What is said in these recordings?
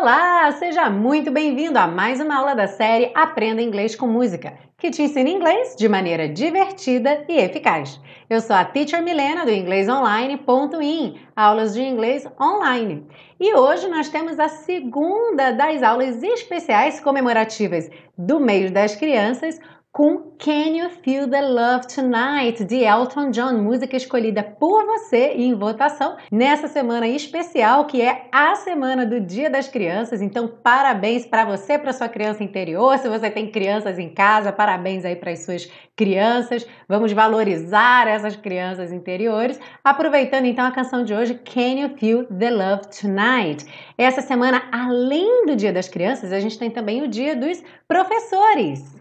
Olá, seja muito bem-vindo a mais uma aula da série Aprenda Inglês com Música, que te ensina inglês de maneira divertida e eficaz. Eu sou a Teacher Milena do InglêsOnline.in, aulas de inglês online. E hoje nós temos a segunda das aulas especiais comemorativas do mês das crianças com Can You Feel The Love Tonight, de Elton John, música escolhida por você em votação nessa semana especial, que é a semana do Dia das Crianças. Então, parabéns para você, para sua criança interior. Se você tem crianças em casa, parabéns aí para as suas crianças. Vamos valorizar essas crianças interiores. Aproveitando então a canção de hoje, Can You Feel The Love Tonight. Essa semana, além do Dia das Crianças, a gente tem também o Dia dos Professores.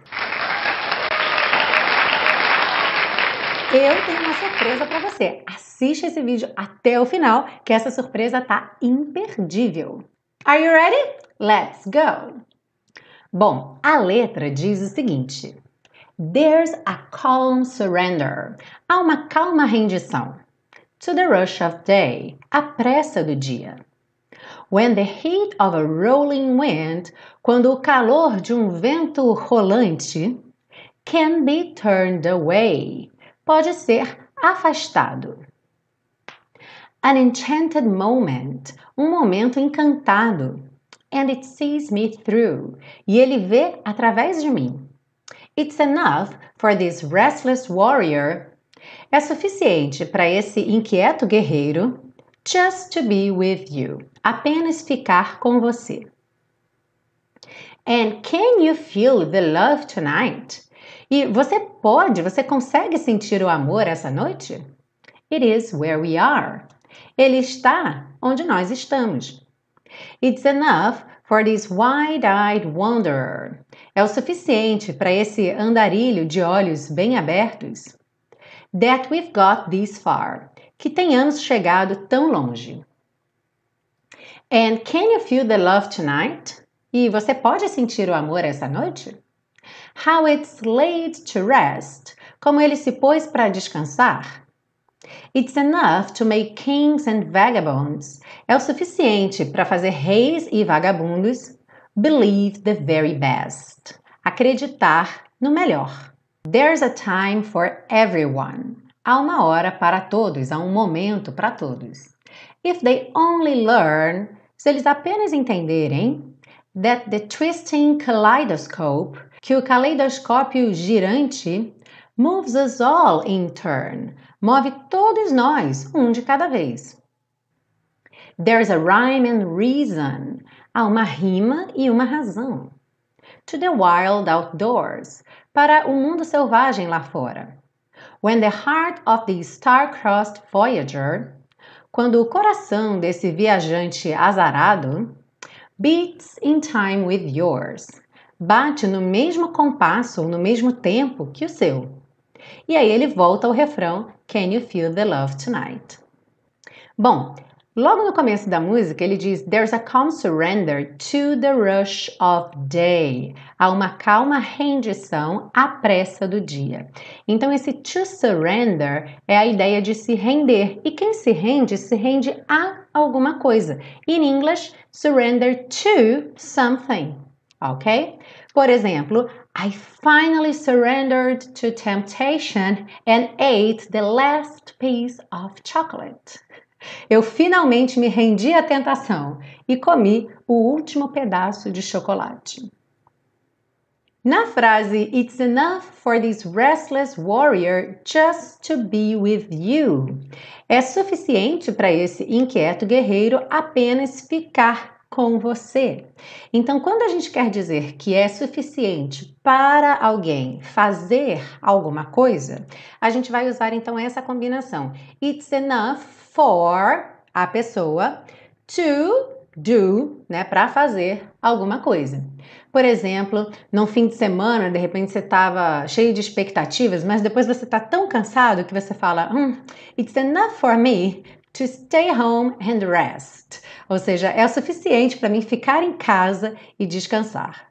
Eu tenho uma surpresa para você. Assiste esse vídeo até o final, que essa surpresa tá imperdível. Are you ready? Let's go! Bom, a letra diz o seguinte: There's a calm surrender. Há uma calma rendição. To the rush of day. A pressa do dia. When the heat of a rolling wind. Quando o calor de um vento rolante. Can be turned away. Pode ser afastado. An enchanted moment, um momento encantado. And it sees me through, e ele vê através de mim. It's enough for this restless warrior, é suficiente para esse inquieto guerreiro. Just to be with you, apenas ficar com você. And can you feel the love tonight? E você consegue sentir o amor essa noite? It is where we are. Ele está onde nós estamos. It's enough for this wide-eyed wanderer. É o suficiente para esse andarilho de olhos bem abertos. That we've got this far. Que tenhamos chegado tão longe. And can you feel the love tonight? E você pode sentir o amor essa noite? How it's laid to rest, como ele se pôs para descansar. It's enough to make kings and vagabonds, é o suficiente para fazer reis e vagabundos. Believe the very best, acreditar no melhor. There's a time for everyone, há uma hora para todos, há um momento para todos. If they only learn, se eles apenas entenderem, that the twisting kaleidoscope, que o caleidoscópio girante, moves us all in turn, move todos nós, um de cada vez. There's a rhyme and reason, há uma rima e uma razão. To the wild outdoors, para o mundo selvagem lá fora. When the heart of the star-crossed voyager, quando o coração desse viajante azarado, beats in time with yours, bate no mesmo compasso ou no mesmo tempo que o seu. E aí ele volta ao refrão Can you feel the love tonight? Bom, logo no começo da música ele diz There's a calm surrender to the rush of day. Há uma calma rendição à pressa do dia. Então esse to surrender é a ideia de se render. E quem se rende a alguma coisa. In English, surrender to something. Ok? Por exemplo, I finally surrendered to temptation and ate the last piece of chocolate. Eu finalmente me rendi à tentação e comi o último pedaço de chocolate. Na frase It's enough for this restless warrior just to be with you. É suficiente para esse inquieto guerreiro apenas ficar com você. Então, quando a gente quer dizer que é suficiente para alguém fazer alguma coisa, a gente vai usar então essa combinação. It's enough for a pessoa to do, né, para fazer alguma coisa. Por exemplo, num fim de semana, de repente você estava cheio de expectativas, mas depois você está tão cansado que você fala, it's enough for me to stay home and rest. Ou seja, é o suficiente para mim ficar em casa e descansar.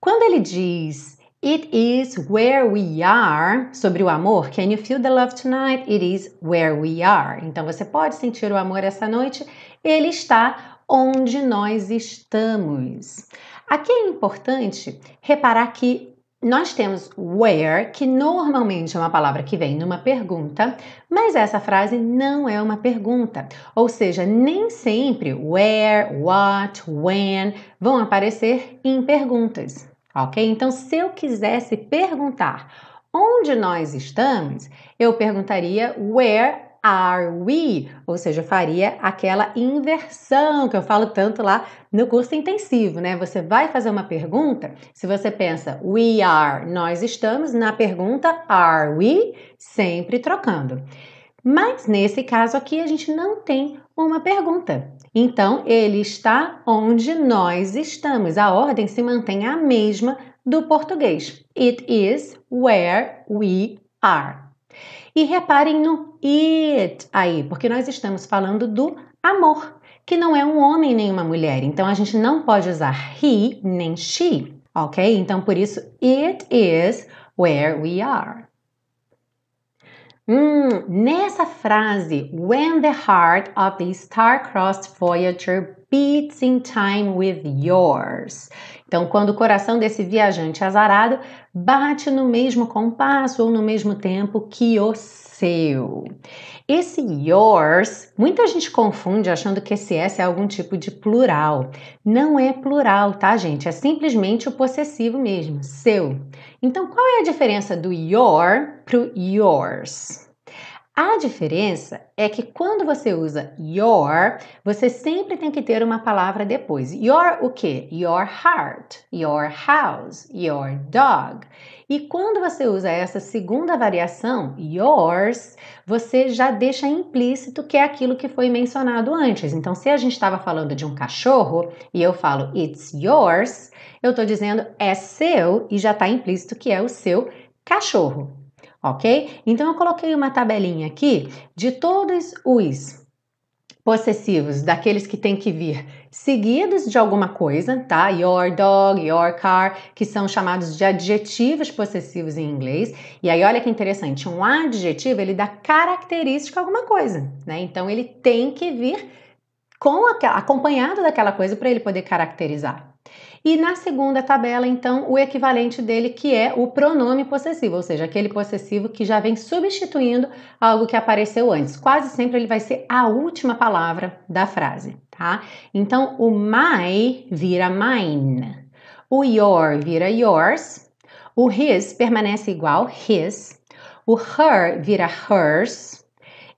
Quando ele diz It is where we are. Sobre o amor, can you feel the love tonight? It is where we are. Então, você pode sentir o amor essa noite. Ele está onde nós estamos. Aqui é importante reparar que nós temos where, que normalmente é uma palavra que vem numa pergunta, mas essa frase não é uma pergunta. Ou seja, nem sempre where, what, when vão aparecer em perguntas, ok? Então, se eu quisesse perguntar onde nós estamos, eu perguntaria where are we? Ou seja, eu faria aquela inversão que eu falo tanto lá no curso intensivo, né? Você vai fazer uma pergunta, se você pensa we are, nós estamos, na pergunta are we, sempre trocando. Mas nesse caso aqui a gente não tem uma pergunta. Então, ele está onde nós estamos. A ordem se mantém a mesma do português. It is where we are. E reparem no it aí, porque nós estamos falando do amor, que não é um homem nem uma mulher. Então, a gente não pode usar he nem she, ok? Então, por isso, it is where we are. Nessa frase, when the heart of the star-crossed voyager beats in time with yours. Então, quando o coração desse viajante azarado bate no mesmo compasso ou no mesmo tempo que o seu. Esse yours, muita gente confunde achando que esse S é algum tipo de plural. Não é plural, tá, gente? É simplesmente o possessivo mesmo, seu. Então, qual é a diferença do your pro yours? A diferença é que quando você usa your, você sempre tem que ter uma palavra depois. Your o quê? Your heart, your house, your dog. E quando você usa essa segunda variação, yours, você já deixa implícito que é aquilo que foi mencionado antes. Então, se a gente estava falando de um cachorro e eu falo it's yours, eu estou dizendo é seu e já está implícito que é o seu cachorro. Ok? Então, eu coloquei uma tabelinha aqui de todos os possessivos, daqueles que tem que vir seguidos de alguma coisa, tá? Your dog, your car, que são chamados de adjetivos possessivos em inglês. E aí, olha que interessante, um adjetivo, ele dá característica a alguma coisa, né? Então, ele tem que vir acompanhado daquela coisa para ele poder caracterizar. E na segunda tabela, então, o equivalente dele, que é o pronome possessivo, ou seja, aquele possessivo que já vem substituindo algo que apareceu antes. Quase sempre ele vai ser a última palavra da frase, tá? Então, o my vira mine, o your vira yours, o his permanece igual, his, o her vira hers,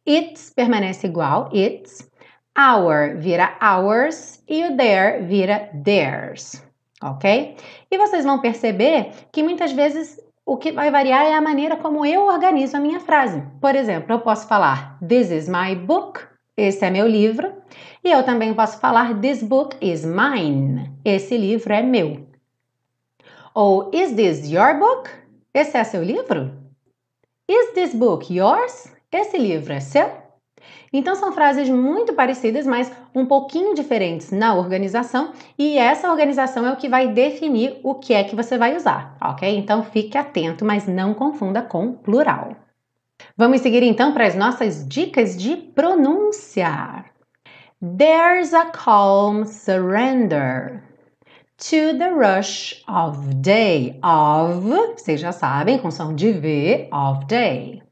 its permanece igual, its, our vira ours e o their vira theirs, ok? E vocês vão perceber que muitas vezes o que vai variar é a maneira como eu organizo a minha frase. Por exemplo, eu posso falar this is my book, esse é meu livro, e eu também posso falar this book is mine, esse livro é meu. Ou is this your book? Esse é seu livro? Is this book yours? Esse livro é seu? Então, são frases muito parecidas, mas um pouquinho diferentes na organização, e essa organização é o que vai definir o que é que você vai usar, ok? Então, fique atento, mas não confunda com plural. Vamos seguir, então, para as nossas dicas de pronúncia. There's a calm surrender to the rush of day. Of, vocês já sabem, com som de V, of day.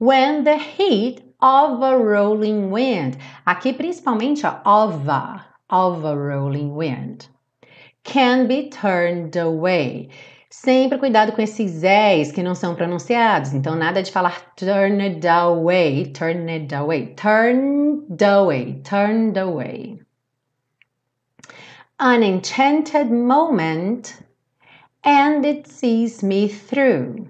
When the heat of a rolling wind. Aqui, principalmente, ó, of a rolling wind. Can be turned away. Sempre cuidado com esses És que não são pronunciados. Então, nada de falar turned away, turned away, turned away, turned away. An enchanted moment and it sees me through.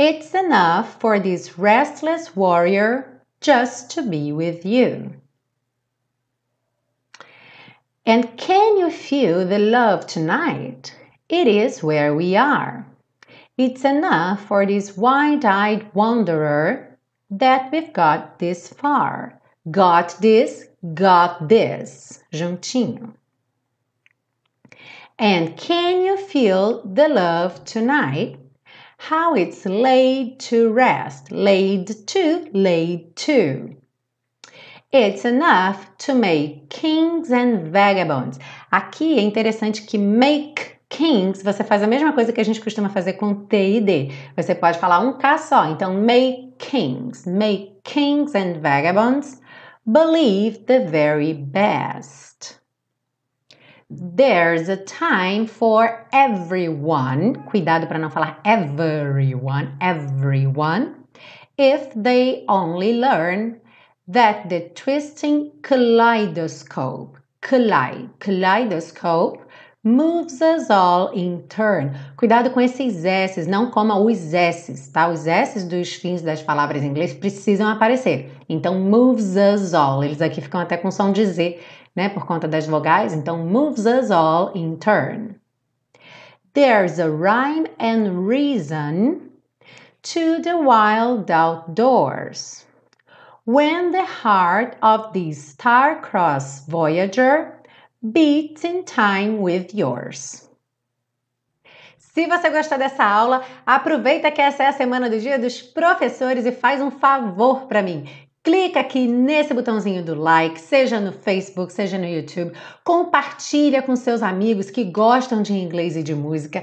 It's enough for this restless warrior just to be with you. And can you feel the love tonight? It is where we are. It's enough for this wide-eyed wanderer that we've got this far. Got this, juntinho. And can you feel the love tonight? How it's laid to rest. Laid to. It's enough to make kings and vagabonds. Aqui é interessante que make kings, você faz a mesma coisa que a gente costuma fazer com T e D. Você pode falar um K só. Então, make kings and vagabonds believe the very best. There's a time for everyone. Cuidado para não falar everyone. If they only learn that the twisting kaleidoscope moves us all in turn. Cuidado com esses S's, não coma os S's, tá? Os S's dos fins das palavras em inglês precisam aparecer. Então, moves us all. Eles aqui ficam até com som de Z, né? Por conta das vogais. Então, moves us all in turn. There's a rhyme and reason to the wild outdoors. When the heart of the star-crossed voyager beats in time with yours. Se você gostou dessa aula, aproveita que essa é a semana do Dia dos Professores e faz um favor para mim. Clica aqui nesse botãozinho do like, seja no Facebook, seja no YouTube. Compartilha com seus amigos que gostam de inglês e de música.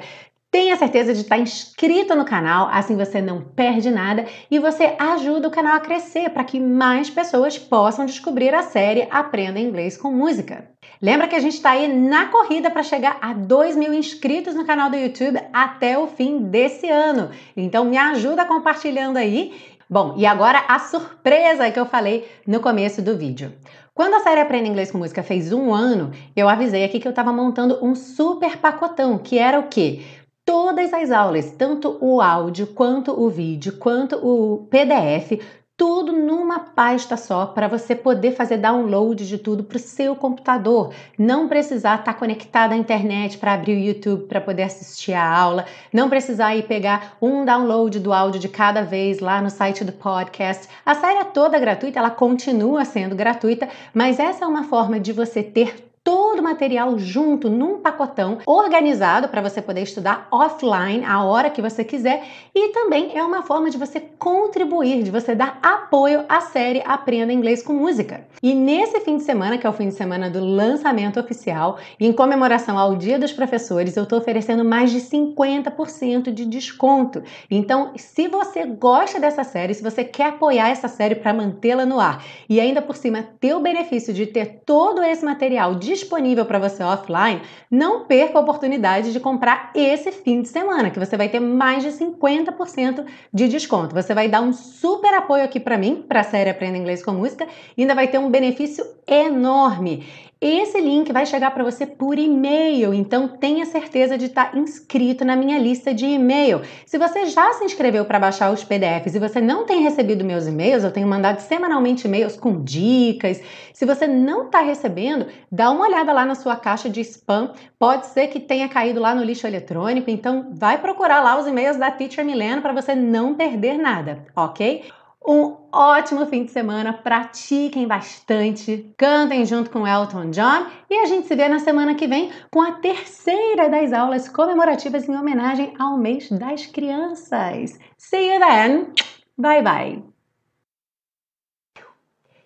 Tenha certeza de estar inscrito no canal, assim você não perde nada e você ajuda o canal a crescer para que mais pessoas possam descobrir a série Aprenda Inglês com Música. Lembra que a gente está aí na corrida para chegar a 2.000 inscritos no canal do YouTube até o fim desse ano. Então me ajuda compartilhando aí. Bom, e agora a surpresa que eu falei no começo do vídeo. Quando a série Aprenda Inglês com Música fez um ano, eu avisei aqui que eu estava montando um super pacotão, que era o quê? Todas as aulas, tanto o áudio, quanto o vídeo, quanto o PDF, tudo numa pasta só para você poder fazer download de tudo para o seu computador. Não precisar estar conectado à internet para abrir o YouTube para poder assistir a aula. Não precisar ir pegar um download do áudio de cada vez lá no site do podcast. A série é toda gratuita, ela continua sendo gratuita, mas essa é uma forma de você ter todo o material junto, num pacotão organizado para você poder estudar offline a hora que você quiser e também é uma forma de você contribuir, de você dar apoio à série Aprenda Inglês com Música. E nesse fim de semana, que é o fim de semana do lançamento oficial, em comemoração ao Dia dos Professores, eu estou oferecendo mais de 50% de desconto. Então, se você gosta dessa série, se você quer apoiar essa série para mantê-la no ar e ainda por cima ter o benefício de ter todo esse material de disponível para você offline, não perca a oportunidade de comprar esse fim de semana, que você vai ter mais de 50% de desconto. Você vai dar um super apoio aqui para mim, para a série Aprenda Inglês com Música, e ainda vai ter um benefício enorme. Esse link vai chegar para você por e-mail, então tenha certeza de estar inscrito na minha lista de e-mail. Se você já se inscreveu para baixar os PDFs e você não tem recebido meus e-mails, eu tenho mandado semanalmente e-mails com dicas. Se você não está recebendo, dá uma olhada lá na sua caixa de spam. Pode ser que tenha caído lá no lixo eletrônico, então vai procurar lá os e-mails da Teacher Milena para você não perder nada, ok? Um ótimo fim de semana, pratiquem bastante, cantem junto com Elton John e a gente se vê na semana que vem com a terceira das aulas comemorativas em homenagem ao mês das crianças. See you then! Bye bye!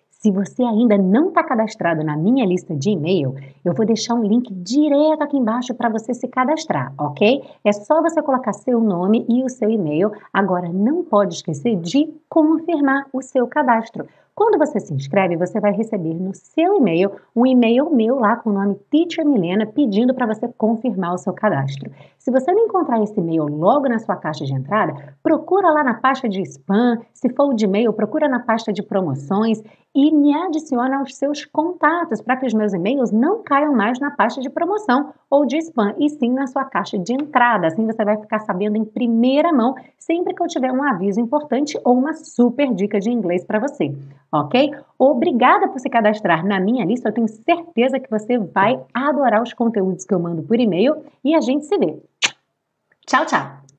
Se você ainda não está cadastrado na minha lista de e-mail, eu vou deixar um link direto aqui embaixo para você se cadastrar, ok? É só você colocar seu nome e o seu e-mail. Agora, não pode esquecer de confirmar o seu cadastro. Quando você se inscreve, você vai receber no seu e-mail um e-mail meu lá com o nome Teacher Milena pedindo para você confirmar o seu cadastro. Se você não encontrar esse e-mail logo na sua caixa de entrada, procura lá na pasta de spam, se for o de e-mail, procura na pasta de promoções e me adiciona aos seus contatos para que os meus e-mails não caiam mais na pasta de promoção ou de spam, e sim na sua caixa de entrada. Assim você vai ficar sabendo em primeira mão sempre que eu tiver um aviso importante ou uma super dica de inglês para você, ok? Obrigada por se cadastrar na minha lista, eu tenho certeza que você vai adorar os conteúdos que eu mando por e-mail e a gente se vê. Tchau, tchau!